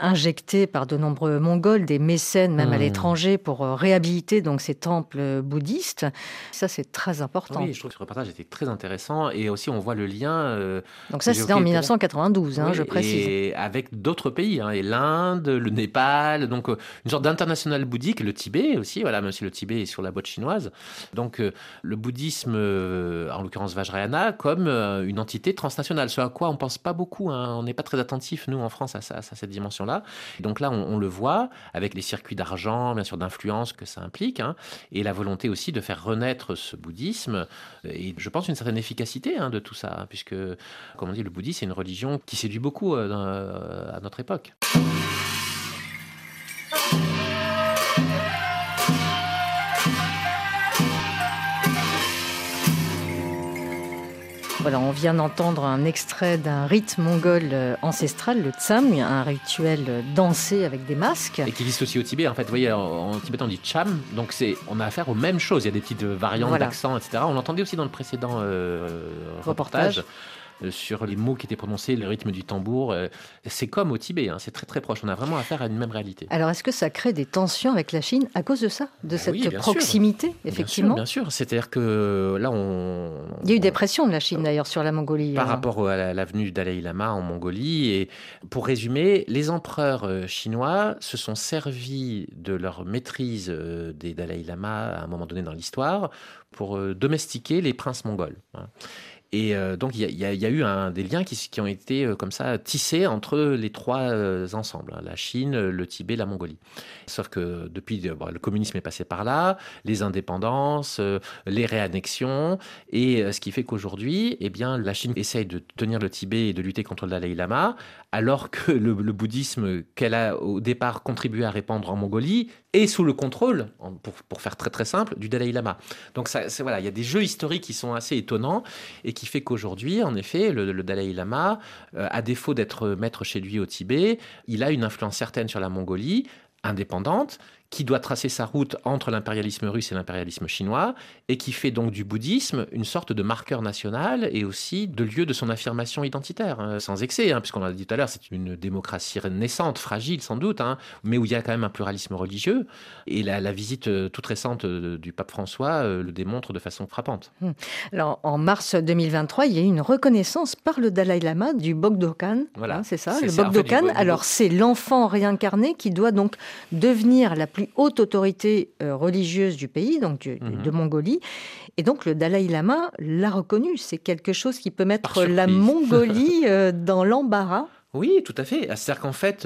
injecté par de nombreux Mongols, des mécènes même à l'étranger pour réhabiliter donc, ces temples bouddhistes. Ça c'est très important. Oui, je trouve que ce reportage était très intéressant et aussi on voit le lien... donc ça c'était en 1992, oui, je précise. Et avec d'autres pays, hein, et l'Inde, le Népal, donc une sorte d'international bouddhique, le Tibet aussi, voilà, même si le Tibet est sur la botte chinoise. Donc le bouddhisme, en l'occurrence Vajrayana, comme une entité transnationale, ce à quoi on ne pense pas beaucoup, hein, on n'est pas très attentif, nous, en France, à cette dimension-là. Et donc là, on le voit, avec les circuits d'argent, bien sûr d'influence que ça implique, hein, et la volonté aussi de faire renaître ce bouddhisme, et je pense une certaine efficacité hein, de tout ça, hein, puisque, comme on dit, le bouddhisme, c'est une religion qui séduit beaucoup à notre époque. Voilà, on vient d'entendre un extrait d'un rite mongol ancestral, le tsam, un rituel dansé avec des masques. Et qui existe aussi au Tibet. En fait, vous voyez, en tibétain, on dit cham, donc on a affaire aux mêmes choses. Il y a des petites variantes d'accent, etc. On l'entendait aussi dans le précédent reportage. Sur les mots qui étaient prononcés, le rythme du tambour. C'est comme au Tibet, hein, c'est très très proche. On a vraiment affaire à une même réalité. Alors est-ce que ça crée des tensions avec la Chine à cause de ça, de cette proximité, effectivement ? Bien sûr, bien sûr. C'est-à-dire que là, il y a eu des pressions de la Chine d'ailleurs sur la Mongolie. Par rapport à la venue du Dalai Lama en Mongolie. Et pour résumer, les empereurs chinois se sont servis de leur maîtrise des Dalai Lama à un moment donné dans l'histoire pour domestiquer les princes mongols. Et donc, il y a eu des liens qui ont été comme ça tissés entre les trois ensembles, hein, la Chine, le Tibet, la Mongolie. Sauf que depuis, le communisme est passé par là, les indépendances, les réannexions, et ce qui fait qu'aujourd'hui, eh bien, la Chine essaye de tenir le Tibet et de lutter contre le Dalai Lama, alors que le bouddhisme qu'elle a au départ contribué à répandre en Mongolie est sous le contrôle, pour faire très très simple, du Dalai Lama. Donc, il y a des jeux historiques qui sont assez étonnants et qui fait qu'aujourd'hui, en effet, le Dalai Lama, à défaut d'être maître chez lui au Tibet, il a une influence certaine sur la Mongolie, indépendante, qui doit tracer sa route entre l'impérialisme russe et l'impérialisme chinois, et qui fait donc du bouddhisme une sorte de marqueur national et aussi de lieu de son affirmation identitaire, hein, sans excès, hein, puisqu'on l'a dit tout à l'heure, c'est une démocratie naissante, fragile sans doute, hein, mais où il y a quand même un pluralisme religieux, et la visite toute récente du pape François le démontre de façon frappante. Alors, en mars 2023, il y a eu une reconnaissance par le Dalai Lama du Bogdo Khan, voilà. Hein, c'est ça, le Bogdo Khan, alors c'est l'enfant réincarné qui doit donc devenir la plus haute autorité religieuse du pays, donc de Mongolie. Et donc, le Dalai Lama l'a reconnu. C'est quelque chose qui peut mettre la Mongolie dans l'embarras. Oui, tout à fait. C'est-à-dire qu'en fait,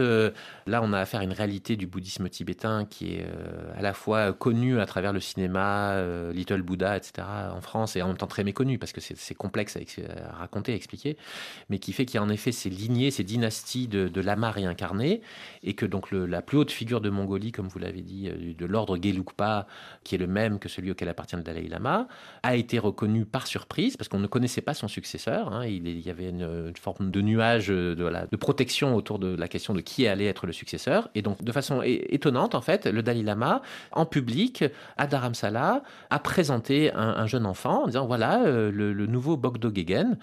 là, on a affaire à une réalité du bouddhisme tibétain qui est à la fois connue à travers le cinéma, Little Buddha, etc., en France, et en même temps très méconnue, parce que c'est complexe à raconter, à expliquer, mais qui fait qu'il y a en effet ces lignées, ces dynasties de lamas réincarnés, et que donc la plus haute figure de Mongolie, comme vous l'avez dit, de l'ordre Gelugpa, qui est le même que celui auquel appartient le Dalai Lama, a été reconnu par surprise, parce qu'on ne connaissait pas son successeur. Hein, il y avait une forme de nuage de protection autour de la question de qui allait être le successeur. Et donc, de façon étonnante, en fait, le Dalai Lama, en public, à Dharamsala, a présenté un jeune enfant en disant, voilà, le nouveau Bogdo Khan,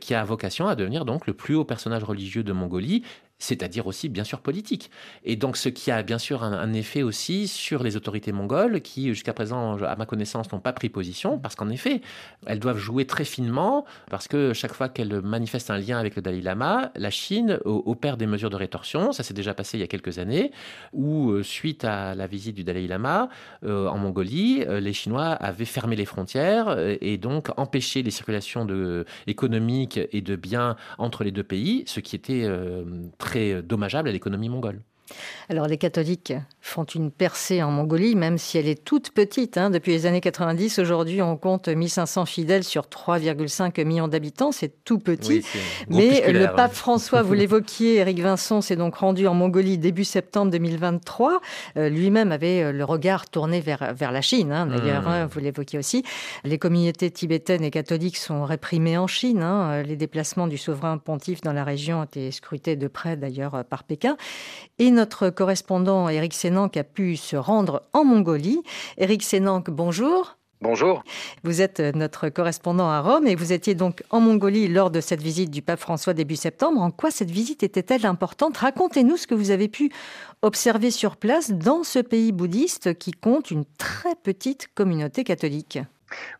qui a vocation à devenir donc le plus haut personnage religieux de Mongolie. c'est-à-dire aussi bien sûr politique. Et donc ce qui a bien sûr un effet aussi sur les autorités mongoles qui jusqu'à présent, à ma connaissance, n'ont pas pris position parce qu'en effet, elles doivent jouer très finement parce que chaque fois qu'elles manifestent un lien avec le Dalai Lama, la Chine opère des mesures de rétorsion. Ça s'est déjà passé il y a quelques années où suite à la visite du Dalai Lama en Mongolie, les Chinois avaient fermé les frontières et donc empêché les circulations économiques et de biens entre les deux pays, ce qui était très dommageable à l'économie mongole. Alors les catholiques font une percée en Mongolie, même si elle est toute petite. Depuis les années 90, aujourd'hui, on compte 1500 fidèles sur 3,5 millions d'habitants. C'est tout petit. Oui, mais le pape François, vous l'évoquiez, Éric Vinson, s'est donc rendu en Mongolie début septembre 2023. Lui-même avait le regard tourné vers la Chine. D'ailleurs, vous l'évoquiez aussi. Les communautés tibétaines et catholiques sont réprimées en Chine. Les déplacements du souverain pontife dans la région ont été scrutés de près, d'ailleurs, par Pékin. Et notre correspondant Éric Sénanque a pu se rendre en Mongolie. Éric Sénanque, bonjour. Bonjour. Vous êtes notre correspondant à Rome et vous étiez donc en Mongolie lors de cette visite du pape François début septembre. En quoi cette visite était-elle importante? Racontez-nous ce que vous avez pu observer sur place dans ce pays bouddhiste qui compte une très petite communauté catholique.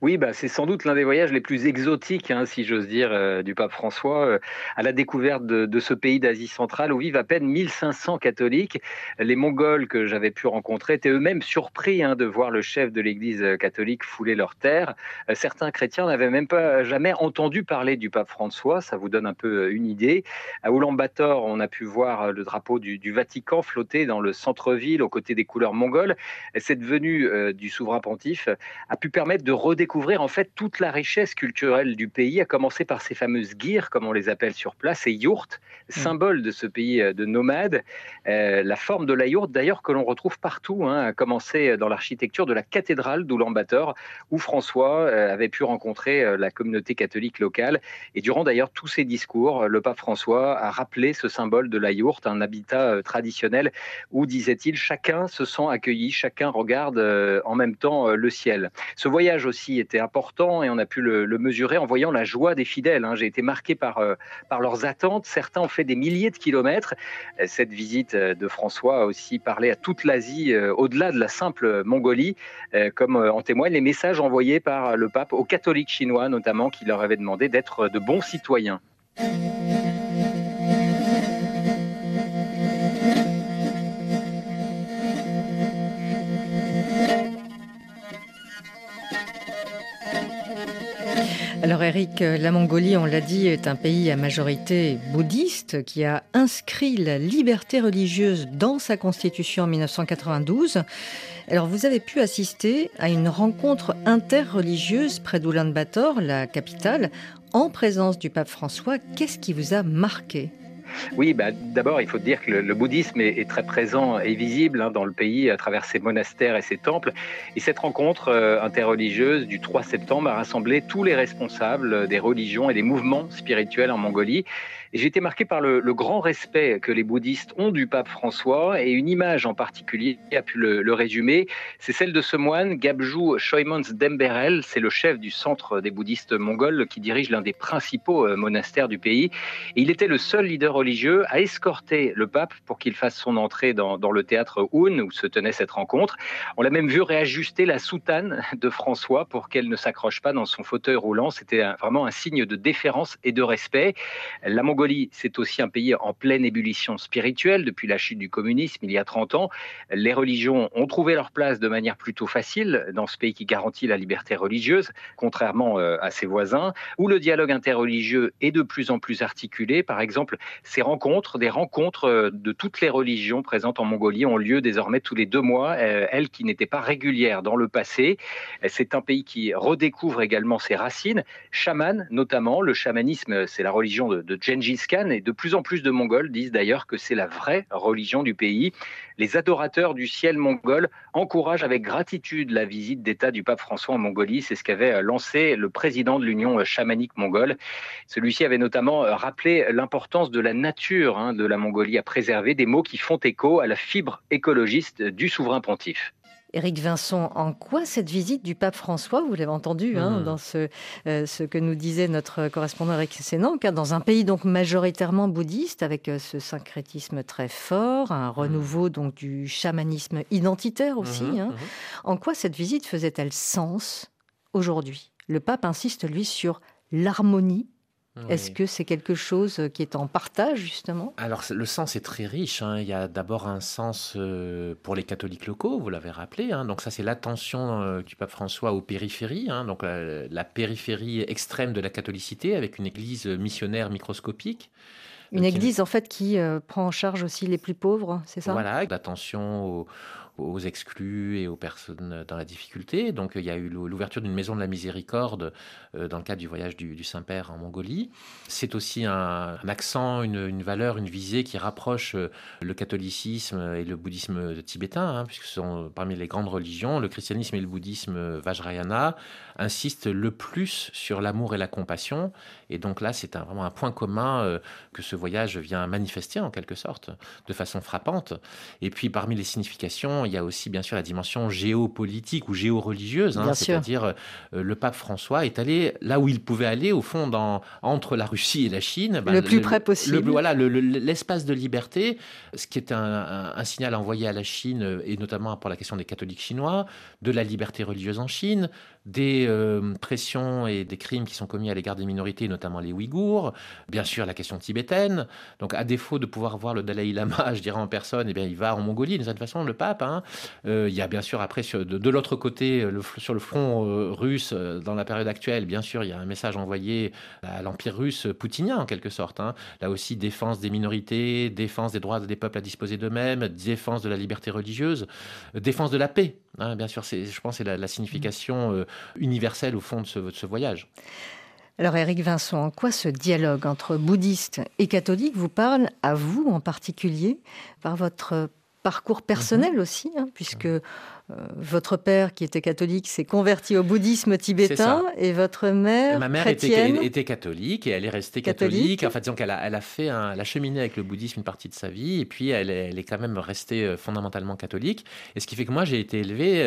Oui, c'est sans doute l'un des voyages les plus exotiques, si j'ose dire, du pape François, à la découverte de ce pays d'Asie centrale où vivent à peine 1500 catholiques. Les Mongols que j'avais pu rencontrer étaient eux-mêmes surpris de voir le chef de l'Église catholique fouler leurs terres. Certains chrétiens n'avaient même pas jamais entendu parler du pape François, ça vous donne un peu une idée. À Ulaanbaatar, on a pu voir le drapeau du Vatican flotter dans le centre-ville aux côtés des couleurs mongoles. Cette venue du souverain pontife a pu permettre de redécouvrir en fait toute la richesse culturelle du pays, à commencer par ces fameuses guirs, comme on les appelle sur place, et yourtes, symbole de ce pays de nomades. La forme de la yourte d'ailleurs que l'on retrouve partout, à commencer dans l'architecture de la cathédrale d'Ulaanbaatar, où François avait pu rencontrer la communauté catholique locale. Et durant d'ailleurs tous ses discours, le pape François a rappelé ce symbole de la yourte, un habitat traditionnel où, disait-il, chacun se sent accueilli, chacun regarde en même temps le ciel. Ce voyage aussi était important et on a pu le mesurer en voyant la joie des fidèles. J'ai été marqué par leurs attentes. Certains ont fait des milliers de kilomètres. Cette visite de François a aussi parlé à toute l'Asie, au-delà de la simple Mongolie, comme en témoignent les messages envoyés par le pape aux catholiques chinois, notamment, qui leur avaient demandé d'être de bons citoyens. Alors Éric, la Mongolie, on l'a dit, est un pays à majorité bouddhiste qui a inscrit la liberté religieuse dans sa constitution en 1992. Alors vous avez pu assister à une rencontre interreligieuse près d'Ulaanbaatar, la capitale, en présence du pape François. Qu'est-ce qui vous a marqué ? Oui, d'abord, il faut dire que le bouddhisme est très présent et visible dans le pays à travers ses monastères et ses temples. Et cette rencontre interreligieuse du 3 septembre a rassemblé tous les responsables des religions et des mouvements spirituels en Mongolie. Et j'ai été marqué par le grand respect que les bouddhistes ont du pape François et une image en particulier a pu le résumer. C'est celle de ce moine, Gabju Choymans Demberel. C'est le chef du centre des bouddhistes mongols qui dirige l'un des principaux monastères du pays. Et il était le seul leader religieux à escorter le pape pour qu'il fasse son entrée dans le théâtre Hun où se tenait cette rencontre. On l'a même vu réajuster la soutane de François pour qu'elle ne s'accroche pas dans son fauteuil roulant. C'était vraiment un signe de déférence et de respect. La Mongolie, c'est aussi un pays en pleine ébullition spirituelle depuis la chute du communisme il y a 30 ans. Les religions ont trouvé leur place de manière plutôt facile dans ce pays qui garantit la liberté religieuse, contrairement à ses voisins, où le dialogue interreligieux est de plus en plus articulé. Par exemple, ces rencontres, des rencontres de toutes les religions présentes en Mongolie ont lieu désormais tous les 2 mois, elles qui n'étaient pas régulières dans le passé. C'est un pays qui redécouvre également ses racines, chaman notamment. Le chamanisme, c'est la religion de Genghis Khan, et de plus en plus de Mongols disent d'ailleurs que c'est la vraie religion du pays. Les adorateurs du ciel mongol encouragent avec gratitude la visite d'État du pape François en Mongolie. C'est ce qu'avait lancé le président de l'Union chamanique mongole. Celui-ci avait notamment rappelé l'importance de la nature de la Mongolie à préserver, des mots qui font écho à la fibre écologiste du souverain pontife. Éric Vinson, en quoi cette visite du pape François, vous l'avez entendu dans ce que nous disait notre correspondant Éric Sénanque, dans un pays donc majoritairement bouddhiste, avec ce syncrétisme très fort, un renouveau donc du chamanisme identitaire aussi, en quoi cette visite faisait-elle sens aujourd'hui? Le pape insiste, lui, sur l'harmonie. Oui. Est-ce que c'est quelque chose qui est en partage, justement? Alors, le sens est très riche. Il y a d'abord un sens pour les catholiques locaux, vous l'avez rappelé. Donc ça, c'est l'attention du pape François aux périphéries. Donc la périphérie extrême de la catholicité, avec une église missionnaire microscopique. Une église, en fait, qui prend en charge aussi les plus pauvres, c'est ça? Voilà, l'attention aux exclus et aux personnes dans la difficulté. Donc, il y a eu l'ouverture d'une maison de la miséricorde dans le cadre du voyage du Saint-Père en Mongolie. C'est aussi un accent, une valeur, une visée qui rapproche le catholicisme et le bouddhisme tibétain, puisque ce sont parmi les grandes religions, le christianisme et le bouddhisme Vajrayana insistent le plus sur l'amour et la compassion. Et donc là, c'est vraiment un point commun que ce voyage vient manifester, en quelque sorte, de façon frappante. Et puis, parmi les significations, il y a aussi bien sûr la dimension géopolitique ou géoreligieuse, c'est-à-dire le pape François est allé là où il pouvait aller, au fond, entre la Russie et la Chine. Le plus près possible. L'espace de liberté, ce qui est un signal envoyé à la Chine, et notamment pour la question des catholiques chinois, de la liberté religieuse en Chine, des pressions et des crimes qui sont commis à l'égard des minorités, notamment les Ouïghours, bien sûr la question tibétaine. Donc à défaut de pouvoir voir le Dalai Lama, je dirais en personne, eh bien, il va en Mongolie, d'une certaine façon, le pape. Il y a bien sûr après de l'autre côté sur le front russe dans la période actuelle, bien sûr il y a un message envoyé à l'empire russe poutinien en quelque sorte, là aussi défense des minorités, défense des droits des peuples à disposer d'eux-mêmes, défense de la liberté religieuse, défense de la paix, bien sûr je pense que c'est la signification universelle au fond de ce voyage. Alors Éric Vinson, en quoi ce dialogue entre bouddhistes et catholiques vous parle à vous en particulier par votre parcours personnel aussi, puisque votre père, qui était catholique, s'est converti au bouddhisme tibétain, et votre mère, ma mère chrétienne, était catholique, et elle est restée catholique. En fait, disons qu'elle a cheminé avec le bouddhisme une partie de sa vie, et puis elle est quand même restée fondamentalement catholique. Et ce qui fait que moi, j'ai été élevé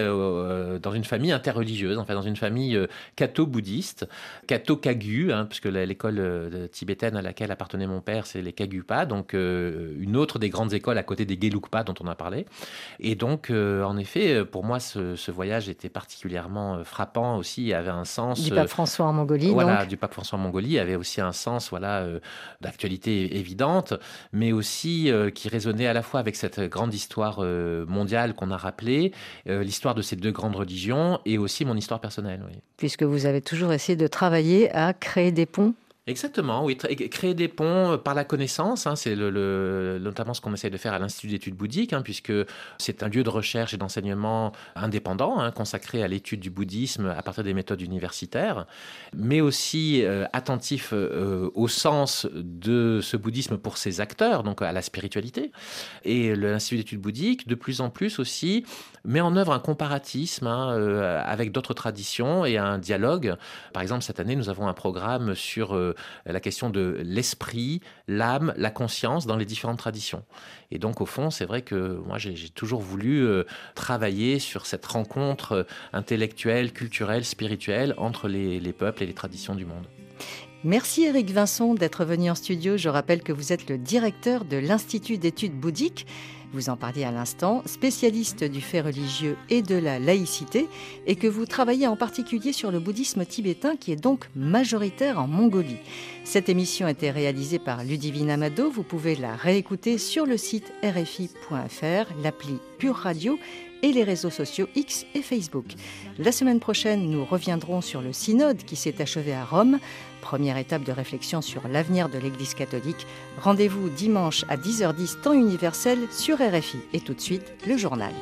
dans une famille interreligieuse, enfin dans une famille catho-bouddhiste, catho-kagu, puisque l'école tibétaine à laquelle appartenait mon père, c'est les Kagupa, donc une autre des grandes écoles à côté des Gelugpa, dont on a parlé. Et donc, en effet, pour moi, ce voyage était particulièrement frappant aussi. Il avait un sens... Du pape François en Mongolie, voilà, donc. Du pape François en Mongolie. Il avait aussi un sens d'actualité évidente, mais aussi qui résonnait à la fois avec cette grande histoire mondiale qu'on a rappelée, l'histoire de ces deux grandes religions et aussi mon histoire personnelle. Oui. Puisque vous avez toujours essayé de travailler à créer des ponts. Exactement, oui. Créer des ponts par la connaissance, c'est notamment ce qu'on essaie de faire à l'Institut d'études bouddhiques, puisque c'est un lieu de recherche et d'enseignement indépendant, consacré à l'étude du bouddhisme à partir des méthodes universitaires, mais aussi attentif au sens de ce bouddhisme pour ses acteurs, donc à la spiritualité. Et l'Institut d'études bouddhiques, de plus en plus aussi, met en œuvre un comparatisme avec d'autres traditions et un dialogue. Par exemple, cette année, nous avons un programme sur... la question de l'esprit, l'âme, la conscience dans les différentes traditions. Et donc, au fond, c'est vrai que moi, j'ai toujours voulu travailler sur cette rencontre intellectuelle, culturelle, spirituelle entre les peuples et les traditions du monde. Merci Éric Vinson d'être venu en studio. Je rappelle que vous êtes le directeur de l'Institut d'études bouddhiques. Vous en parliez à l'instant, spécialiste du fait religieux et de la laïcité, et que vous travaillez en particulier sur le bouddhisme tibétain qui est donc majoritaire en Mongolie. Cette émission a été réalisée par Ludivine Amado. Vous pouvez la réécouter sur le site rfi.fr, l'appli Pure Radio et les réseaux sociaux X et Facebook. La semaine prochaine, nous reviendrons sur le synode qui s'est achevé à Rome, première étape de réflexion sur l'avenir de l'Église catholique. Rendez-vous dimanche à 10h10, temps universel, sur RFI. Et tout de suite, le journal.